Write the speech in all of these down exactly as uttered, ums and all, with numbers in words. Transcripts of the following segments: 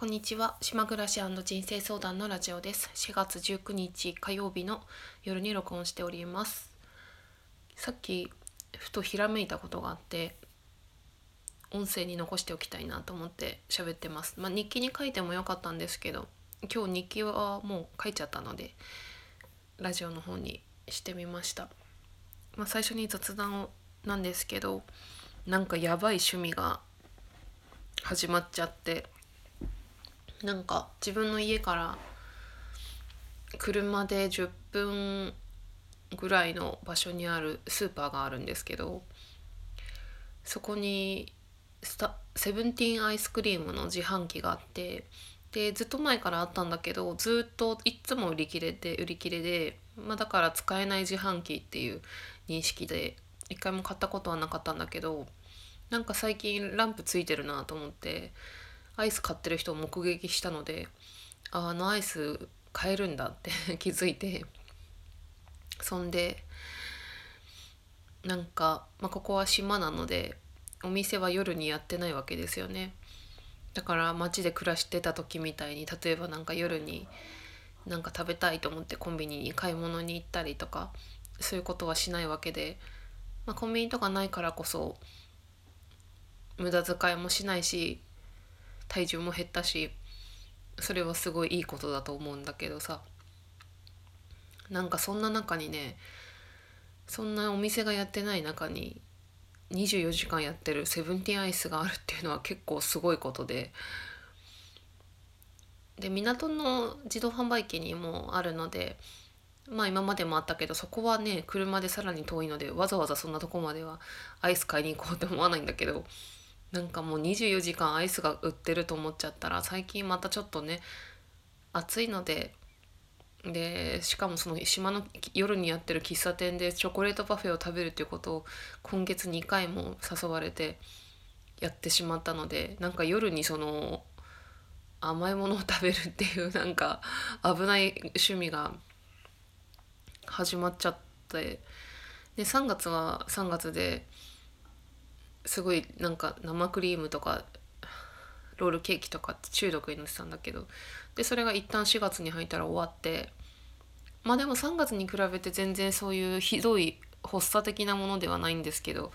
こんにちは、島暮らし&人生相談のラジオです。しがつじゅうくにち火曜日の夜に録音しております。さっきふとひらめいたことがあって、音声に残しておきたいなと思って喋ってます。まあ、日記に書いてもよかったんですけど、今日日記はもう書いちゃったのでラジオの方にしてみました。まあ、最初に雑談をなんですけど、なんかやばい趣味が始まっちゃって、なんか自分の家から車でじゅっぷんぐらいの場所にあるスーパーがあるんですけど、そこにスタセブンティーンアイスクリームの自販機があって、でずっと前からあったんだけど、ずっといつも売り切れで売り切れで、まあ、だから使えない自販機っていう認識で一回も買ったことはなかったんだけど、なんか最近ランプついてるなと思ってアイス買ってる人を目撃したので、あのアイス買えるんだって気づいて、そんでなんか、まあ、ここは島なのでお店は夜にやってないわけですよね。だから街で暮らしてた時みたいに、例えばなんか夜になんか食べたいと思ってコンビニに買い物に行ったりとか、そういうことはしないわけで、まあ、コンビニとかないからこそ無駄遣いもしないし体重も減ったし、それはすごいいいことだと思うんだけどさ、なんかそんな中にね、そんなお店がやってない中ににじゅうよじかんやってるセブンティーンアイスがあるっていうのは結構すごいことで、で港の自動販売機にもあるので、まあ今までもあったけど、そこはね車でさらに遠いので、わざわざそんなとこまではアイス買いに行こうって思わないんだけど、なんかもうにじゅうよじかんアイスが売ってると思っちゃったら、最近またちょっとね暑いので、でしかもその島の夜にやってる喫茶店でチョコレートパフェを食べるっていうことを今月にかいも誘われてやってしまったので、なんか夜にその甘いものを食べるっていうなんか危ない趣味が始まっちゃって、でさんがつはさんがつですごいなんか生クリームとかロールケーキとか中毒になってたんだけど、でそれが一旦しがつに入ったら終わって、まあでもさんがつに比べて全然そういうひどい発作的なものではないんですけど、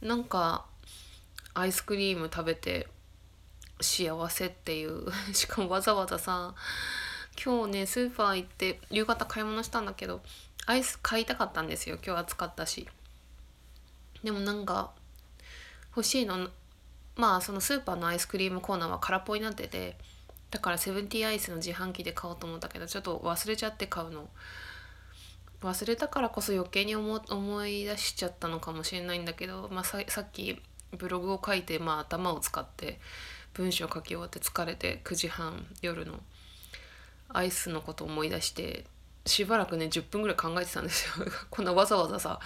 なんかアイスクリーム食べて幸せっていう、しかもわざわざさ、今日ねスーパー行って夕方買い物したんだけど、アイス買いたかったんですよ、今日暑かったし。でもなんか欲しいの、まあそのスーパーのアイスクリームコーナーは空っぽになってて、だからセブンティーンアイスの自販機で買おうと思ったけど、ちょっと忘れちゃって買うの忘れたからこそ余計に 思, 思い出しちゃったのかもしれないんだけど、まあ、さ, さっきブログを書いて、まあ、頭を使って文章を書き終わって疲れて、くじはん夜のアイスのことを思い出して、しばらくねじゅっぷんぐらい考えてたんですよこんなわざわざさ、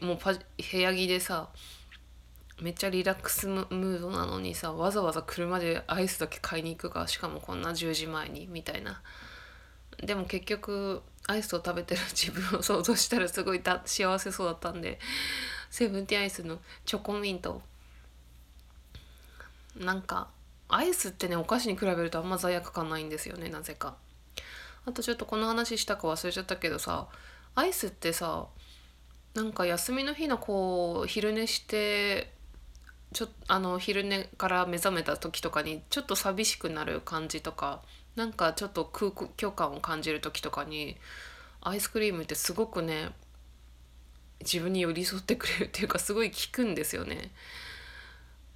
もうパ部屋着でさ、めっちゃリラックスムードなのにさ、わざわざ車でアイスだけ買いに行くか、しかもこんなじゅうじまえにみたいな。でも結局アイスを食べてる自分を想像したらすごいだ幸せそうだったんで、セブンティーンアイスのチョコミント、なんかアイスってねお菓子に比べるとあんま罪悪感ないんですよね、なぜか。あとちょっとこの話したか忘れちゃったけどさ、アイスってさ、なんか休みの日のこう昼寝してちょあの昼寝から目覚めた時とかにちょっと寂しくなる感じとか、なんかちょっと空虚感を感じる時とかにアイスクリームってすごくね自分に寄り添ってくれるっていうか、すごい効くんですよね。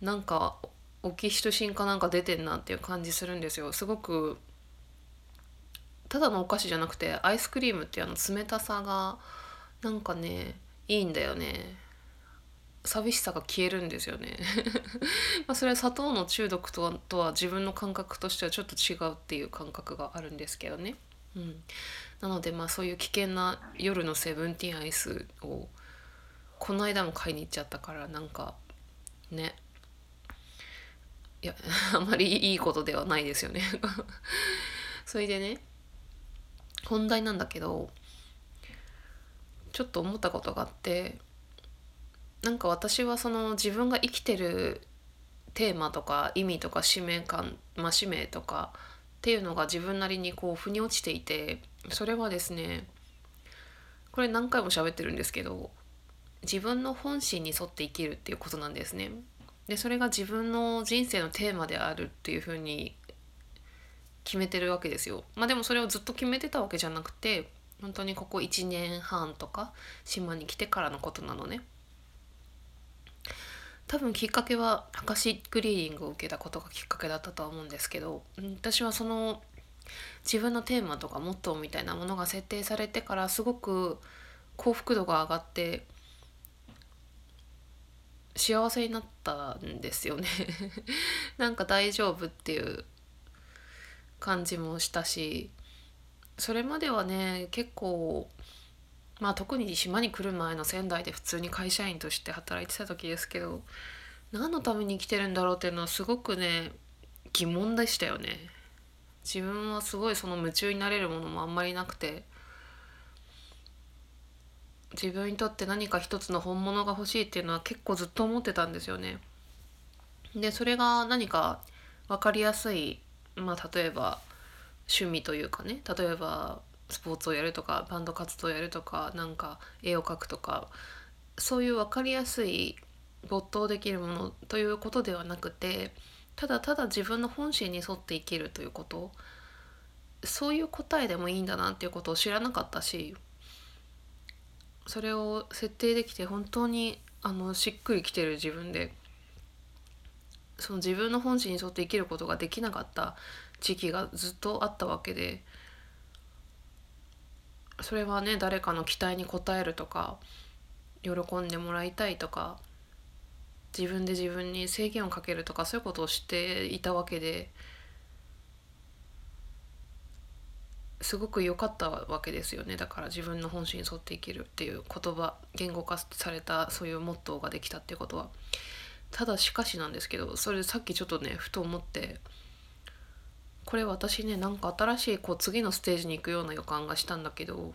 なんかオキシトシンかなんか出てんなっていう感じするんですよ。すごくただのお菓子じゃなくて、アイスクリームってあの冷たさがなんかねいいんだよね。寂しさが消えるんですよねまあそれは砂糖の中毒とは、とは自分の感覚としてはちょっと違うっていう感覚があるんですけどね、うん、なのでまあそういう危険な夜のセブンティーンアイスをこの間も買いに行っちゃったから、なんかね、いやあまりいいことではないですよねそれでね本題なんだけど、ちょっと思ったことがあって、なんか私はその自分が生きてるテーマとか意味とか使命感、まあ、使命とかっていうのが自分なりにこう腑に落ちていて、それはですね、これ何回も喋ってるんですけど、自分の本心に沿って生きるっていうことなんですね。で、それが自分の人生のテーマであるっていうふうに決めてるわけですよ。まあでもそれをずっと決めてたわけじゃなくて、本当にここいちねんはんとか島に来てからのことなのね。多分きっかけはアカシックリーディングを受けたことがきっかけだったとは思うんですけど、私はその自分のテーマとかモットーみたいなものが設定されてからすごく幸福度が上がって幸せになったんですよねなんか大丈夫っていう感じもしたし、それまではね結構、まあ、特に島に来る前の仙台で普通に会社員として働いてた時ですけど、何のために生きてるんだろうっていうのはすごくね疑問でしたよね。自分はすごいその夢中になれるものもあんまりなくて、自分にとって何か一つの本物が欲しいっていうのは結構ずっと思ってたんですよね。で、それが何か分かりやすい、まあ、例えば趣味というかね、例えばスポーツをやるとかバンド活動をやるとか、なんか絵を描くとか、そういう分かりやすい没頭できるものということではなくて、ただただ自分の本心に沿って生きるということ、そういう答えでもいいんだなっていうことを知らなかったし、それを設定できて本当にあのしっくりきてる自分で、その自分の本心に沿って生きることができなかった時期がずっとあったわけで、それはね誰かの期待に応えるとか喜んでもらいたいとか、自分で自分に制限をかけるとか、そういうことをしていたわけで、すごく良かったわけですよね。だから自分の本心に沿って生きるっていう言葉、言語化されたそういうモットーができたっていうことは。ただしかしなんですけど、それさっきちょっとねふと思って、これ私ねなんか新しいこう次のステージに行くような予感がしたんだけど、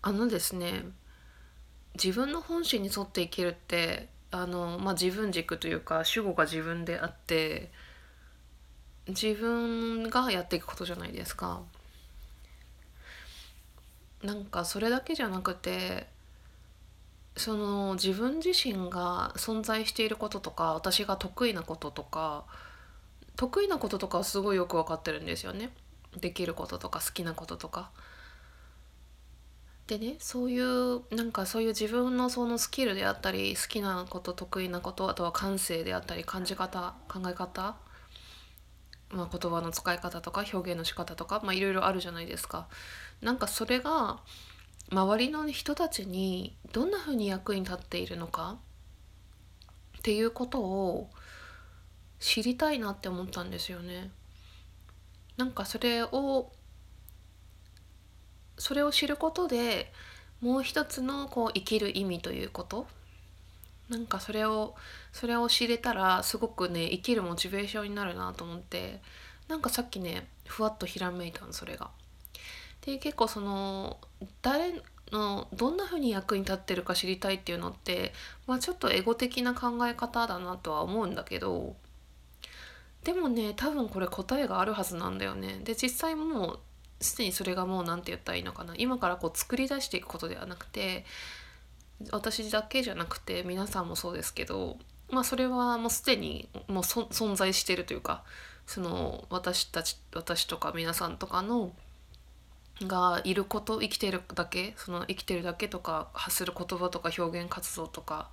あのですね自分の本心に沿って生きるって、あの、まあ、自分軸というか主語が自分であって、自分がやっていくことじゃないですか。なんかそれだけじゃなくて、その自分自身が存在していることとか、私が得意なこととか得意なこととかはすごいよく分かってるんですよね。できることとか好きなこととかでね、そういうなんかそういう自分のそのスキルであったり、好きなこと得意なこと、あとは感性であったり、感じ方、考え方、まあ、言葉の使い方とか表現の仕方とか、まあいろいろあるじゃないですか。なんかそれが周りの人たちにどんなふうに役に立っているのかっていうことを知りたいなって思ったんですよね。なんかそれをそれを知ることで、もう一つのこう生きる意味ということ、なんかそれをそれを知れたらすごくね生きるモチベーションになるなと思って、なんかさっきねふわっとひらめいたのそれが。で、結構その誰のどんな風に役に立ってるか知りたいっていうのって、まあ、ちょっとエゴ的な考え方だなとは思うんだけど、でもね多分これ答えがあるはずなんだよね。で、実際もうすでにそれがもうなんて言ったらいいのかな、今からこう作り出していくことではなくて、私だけじゃなくて皆さんもそうですけど、まあそれはもうすでにもうそ存在してるというか、その私たち私とか皆さんとかのがいること、生きてるだけ、その生きてるだけとか発する言葉とか表現活動とか、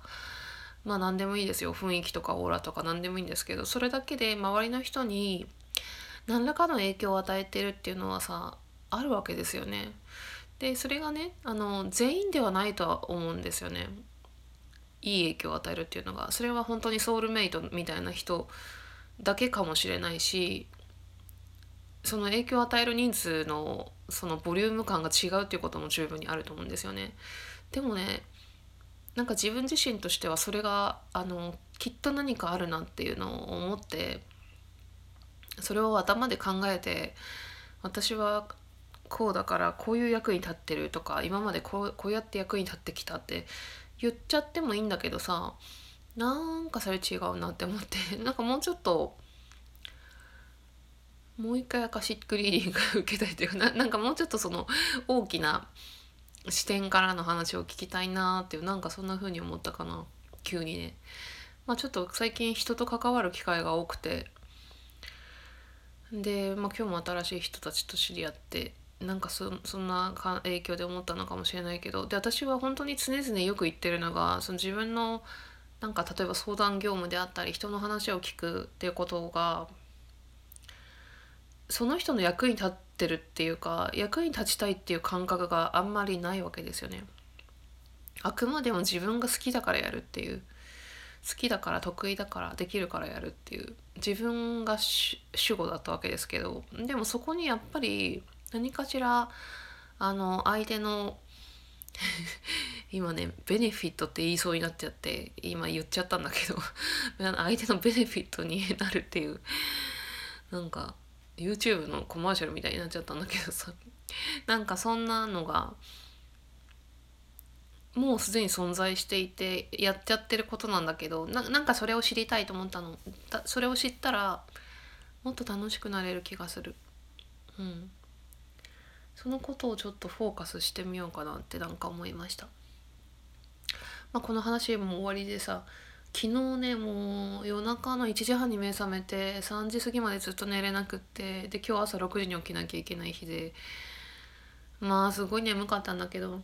まあ何でもいいですよ、雰囲気とかオーラとか何でもいいんですけど、それだけで周りの人に何らかの影響を与えてるっていうのはさあるわけですよね。で、それがねあの全員ではないとは思うんですよね。いい影響を与えるっていうのが、それは本当にソウルメイトみたいな人だけかもしれないし、その影響を与える人数のそのボリューム感が違うっていうことも十分にあると思うんですよね。でもねなんか自分自身としてはそれがあのきっと何かあるなっていうのを思って、それを頭で考えて、私はこうだからこういう役に立ってるとか、今までこう、こうやって役に立ってきたって言っちゃってもいいんだけどさ、なんかそれ違うなって思って、なんかもうちょっともう一回アカシックリーディングを受けたいというか な, なんかもうちょっとその大きな視点からの話を聞きたいなっていう、なんかそんな風に思ったかな、急にね。まあ、ちょっと最近人と関わる機会が多くて、で、まあ、今日も新しい人たちと知り合って、なんか そ, そんな影響で思ったのかもしれないけど、で私は本当に常々よく言ってるのが、その自分のなんか例えば相談業務であったり人の話を聞くっていうことがその人の役に立ってるっていうか、役に立ちたいっていう感覚があんまりないわけですよね。あくまでも自分が好きだからやるっていう、好きだから得意だからできるからやるっていう、自分が主語だったわけですけど、でもそこにやっぱり何かしらあの相手の今ねベネフィットって言いそうになっちゃって今言っちゃったんだけど相手のベネフィットになるっていう、なんか YouTube のコマーシャルみたいになっちゃったんだけどさ、なんかそんなのがもうすでに存在していてやっちゃってることなんだけど、 な, なんかそれを知りたいと思ったのだ。それを知ったらもっと楽しくなれる気がする。うん。そのことをちょっとフォーカスしてみようかなってなんか思いました。まあ、この話も終わりでさ、昨日ねもう夜中のいちじはんに目覚めてさんじ過ぎまでずっと寝れなくって、で今日朝ろくじに起きなきゃいけない日で、まあすごい眠かったんだけど、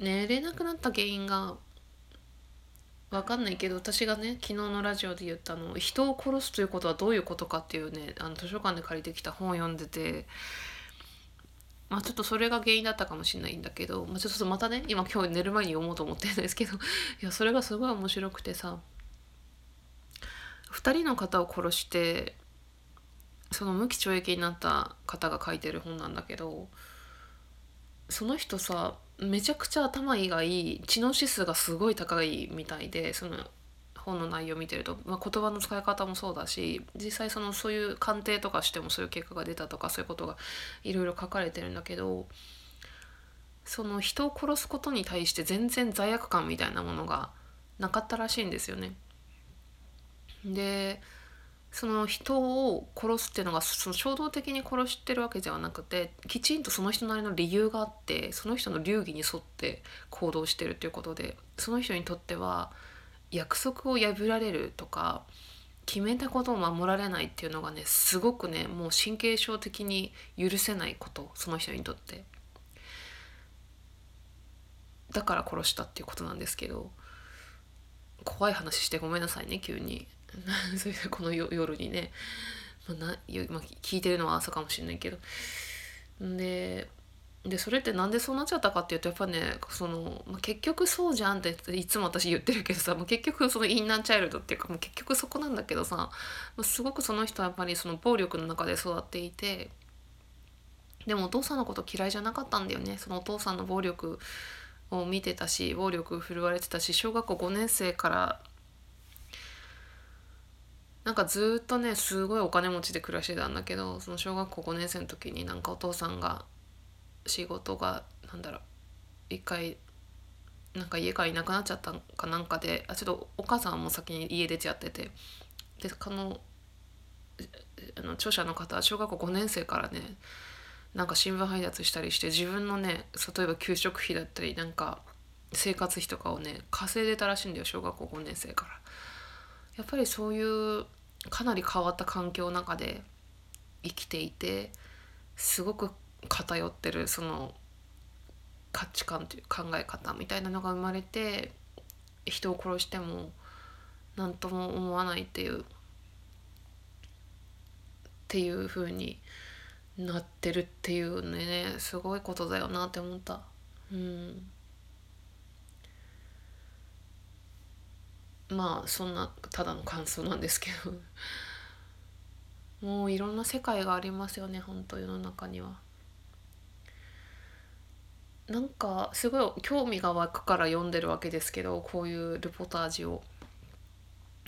寝れなくなった原因がわかんないけど、私がね昨日のラジオで言ったの、人を殺すということはどういうことかっていうね、あの図書館で借りてきた本を読んでて、まあ、ちょっとそれが原因だったかもしれないんだけど、まあ、ちょっとまたね今今日寝る前に読もうと思ってるんですけど、いやそれがすごい面白くてさ、ふたりの方を殺してその無期懲役になった方が書いてる本なんだけど、その人さめちゃくちゃ頭がいい、知能指数がすごい高いみたいで、その本の内容を見てると、まあ、言葉の使い方もそうだし、実際そのそういう鑑定とかしてもそういう結果が出たとか、そういうことがいろいろ書かれてるんだけど、その人を殺すことに対して全然罪悪感みたいなものがなかったらしいんですよね。でその人を殺すっていうのがその衝動的に殺してるわけではなくて、きちんとその人なりの理由があって、その人の流儀に沿って行動してるっていうことで、その人にとっては約束を破られるとか決めたことを守られないっていうのがね、すごくねもう神経症的に許せないこと、その人にとってだから殺したっていうことなんですけど、怖い話してごめんなさいね急にそれでこの夜にね、まあなまあ、聞いてるのは朝かもしれないけど、ででそれってなんでそうなっちゃったかっていうと、やっぱねその、まあ、結局そうじゃんっていつも私言ってるけどさ、もう結局そのインナーチャイルドっていうか、もう結局そこなんだけどさ、すごくその人はやっぱりその暴力の中で育っていて、でもお父さんのこと嫌いじゃなかったんだよね。そのお父さんの暴力を見てたし、暴力振るわれてたし、小学校ごねん生からなんかずっとねすごいお金持ちで暮らしてたんだけど、その小学校ごねん生の時になんかお父さんが仕事がなんだろう一回なんか家からいなくなっちゃったかなんかで、あちょっとお母さんはもう先に家出ちゃってて、でこのあの著者の方は小学校ごねん生からねなんか新聞配達したりして、自分のね例えば給食費だったりなんか生活費とかをね稼いでたらしいんだよ、小学校ごねん生から。やっぱりそういうかなり変わった環境の中で生きていて、すごく偏ってるその価値観という考え方みたいなのが生まれて、人を殺しても何とも思わないっていうっていう風になってるっていうね、すごいことだよなって思った。うん。まあそんなただの感想なんですけど、もういろんな世界がありますよね本当世の中には。なんかすごい興味が湧くから読んでるわけですけど、こういうルポタージュを。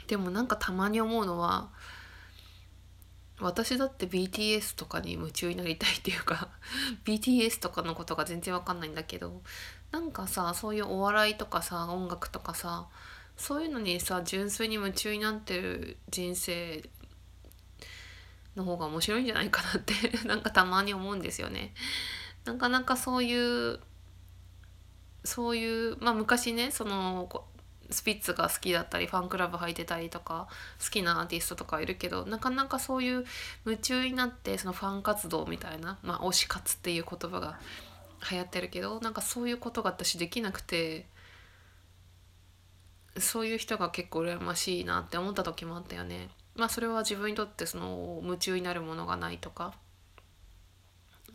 でもなんかたまに思うのは、私だって ビーティーエス とかに夢中になりたいっていうかビーティーエス とかのことが全然わかんないんだけど、なんかさそういうお笑いとかさ音楽とかさそういうのにさ純粋に夢中になってる人生の方が面白いんじゃないかなってなんかたまに思うんですよね。なかなかそういうそういうまあ昔ねそのスピッツが好きだったりファンクラブ入ってたりとか好きなアーティストとかいるけど、なかなかそういう夢中になってそのファン活動みたいな、まあ推し活っていう言葉が流行ってるけど、なんかそういうことが私できなくて、そういう人が結構羨ましいなって思った時もあったよね。まあそれは自分にとってその夢中になるものがないとか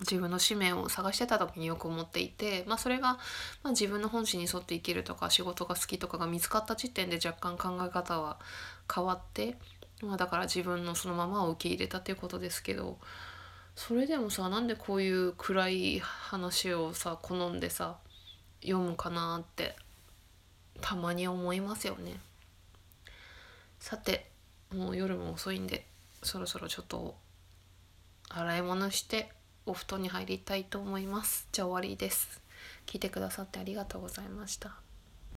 自分の使命を探してた時によく思っていて、まあそれがまあ自分の本心に沿って生きるとか仕事が好きとかが見つかった時点で若干考え方は変わって、まあ、だから自分のそのままを受け入れたということですけど、それでもさなんでこういう暗い話をさ好んでさ読むかなってたまに思いますよね。さてもう夜も遅いんでそろそろちょっと洗い物してお布団に入りたいと思います。じゃあ終わりです。聞いてくださってありがとうございました。